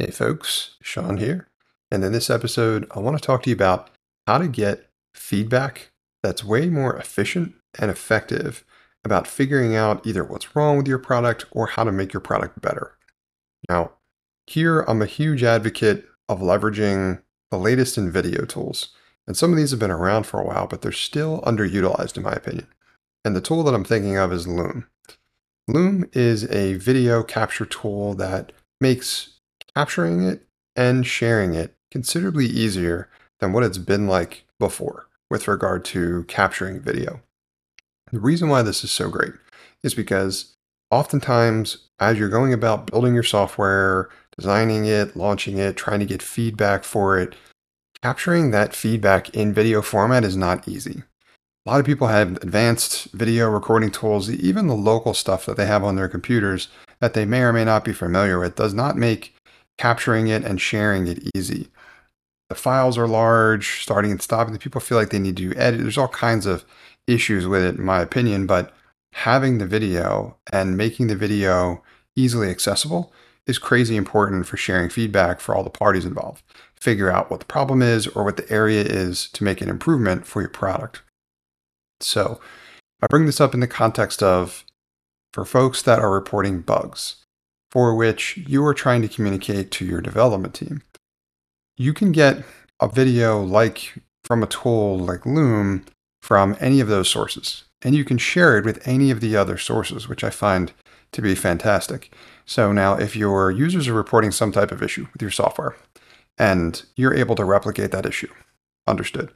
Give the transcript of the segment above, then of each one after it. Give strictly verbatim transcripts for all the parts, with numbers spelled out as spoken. Hey folks, Sean here. And in this episode, I want to talk to you about how to get feedback that's way more efficient and effective about figuring out either what's wrong with your product or how to make your product better. Now, here I'm a huge advocate of leveraging the latest in video tools. And some of these have been around for a while, but they're still underutilized in my opinion. And the tool that I'm thinking of is Loom. Loom is a video capture tool that makes capturing it and sharing it considerably easier than what it's been like before with regard to capturing video. The reason why this is so great is because oftentimes as you're going about building your software, designing it, launching it, trying to get feedback for it, capturing that feedback in video format is not easy. A lot of people have advanced video recording tools, even the local stuff that they have on their computers that they may or may not be familiar with does not make capturing it and sharing it easy. The files are large, starting and stopping. The people feel like they need to edit. There's all kinds of issues with it, in my opinion, but having the video and making the video easily accessible is crazy important for sharing feedback for all the parties involved. Figure out what the problem is or what the area is to make an improvement for your product. So I bring this up in the context of for folks that are reporting bugs for which you are trying to communicate to your development team. You can get a video like from a tool like Loom from any of those sources, and you can share it with any of the other sources, which I find to be fantastic. So now if your users are reporting some type of issue with your software and you're able to replicate that issue, understood.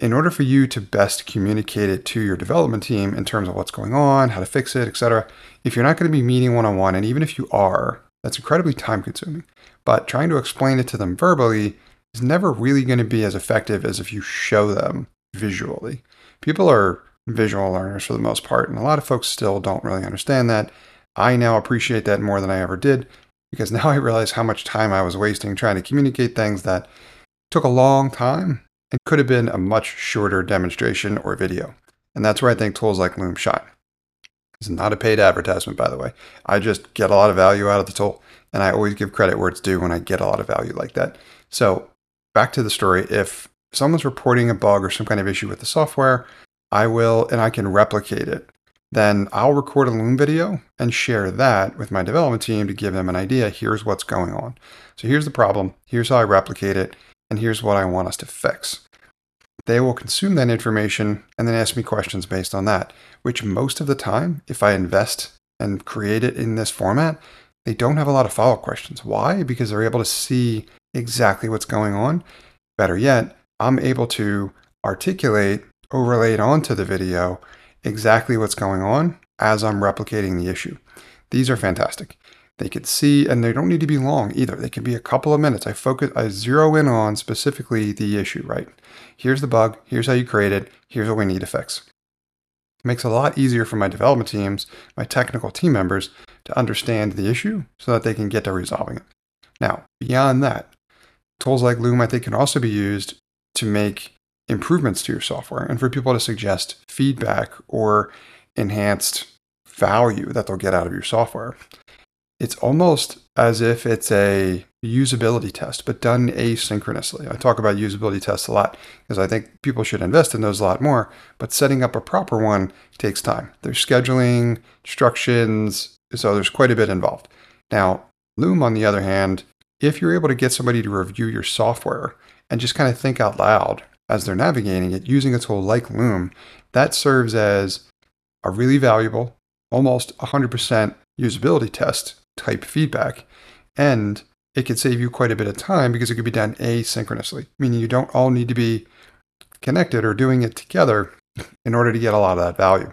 In order for you to best communicate it to your development team in terms of what's going on, how to fix it, et cetera, if you're not going to be meeting one-on-one, and even if you are, that's incredibly time-consuming. But trying to explain it to them verbally is never really going to be as effective as if you show them visually. People are visual learners for the most part, and a lot of folks still don't really understand that. I now appreciate that more than I ever did, because now I realize how much time I was wasting trying to communicate things that took a long time. It could have been a much shorter demonstration or video. And that's where I think tools like Loom shine. It's not a paid advertisement, by the way. I just get a lot of value out of the tool, and I always give credit where it's due when I get a lot of value like that. So back to the story, if someone's reporting a bug or some kind of issue with the software, I will, and I can replicate it. Then I'll record a Loom video and share that with my development team to give them an idea. Here's what's going on. So here's the problem. Here's how I replicate it. And here's what I want us to fix. They will consume that information and then ask me questions based on that, which most of the time, if I invest and create it in this format, they don't have a lot of follow-up questions. Why? Because they're able to see exactly what's going on. Better yet, I'm able to articulate, overlay it onto the video, exactly what's going on as I'm replicating the issue. These are fantastic. They could see, and they don't need to be long either. They can be a couple of minutes. I focus, I zero in on specifically the issue, right? Here's the bug. Here's how you create it. Here's what we need to fix. It makes it a lot easier for my development teams, my technical team members, to understand the issue so that they can get to resolving it. Now, beyond that, tools like Loom, I think, can also be used to make improvements to your software and for people to suggest feedback or enhanced value that they'll get out of your software. It's almost as if it's a usability test, but done asynchronously. I talk about usability tests a lot because I think people should invest in those a lot more, but setting up a proper one takes time. There's scheduling, instructions, so there's quite a bit involved. Now, Loom, on the other hand, if you're able to get somebody to review your software and just kind of think out loud as they're navigating it using a tool like Loom, that serves as a really valuable, almost one hundred percent usability test type feedback, and it can save you quite a bit of time because it could be done asynchronously, meaning you don't all need to be connected or doing it together in order to get a lot of that value.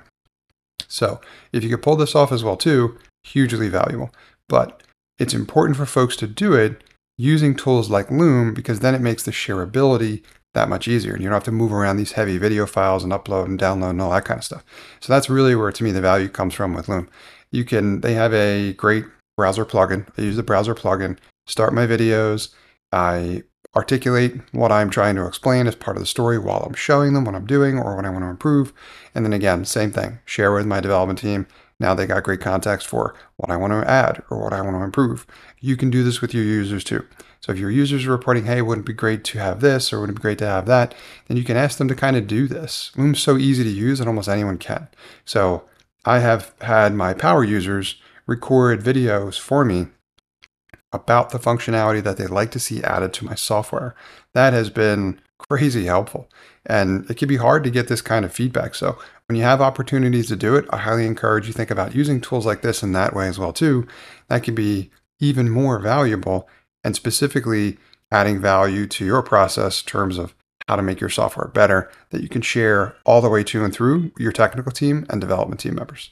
So if you could pull this off as well too, hugely valuable, but it's important for folks to do it using tools like Loom because then it makes the shareability that much easier and you don't have to move around these heavy video files and upload and download and all that kind of stuff. So that's really where, to me, the value comes from with Loom. You can, they have a great browser plugin. I use the browser plugin, start my videos. I articulate what I'm trying to explain as part of the story while I'm showing them what I'm doing or what I want to improve. And then again, same thing, share with my development team, Now they got great context for what I want to add or what I want to improve. You can do this with your users too. So if your users are reporting, hey, wouldn't it be great to have this or wouldn't it be great to have that, then you can ask them to kind of do this. Loom's so easy to use that almost anyone can. So I have had my power users record videos for me about the functionality that they'd like to see added to my software. That has been crazy helpful. And it can be hard to get this kind of feedback. So when you have opportunities to do it, I highly encourage you think about using tools like this in that way as well too. That can be even more valuable and specifically adding value to your process in terms of how to make your software better that you can share all the way to and through your technical team and development team members.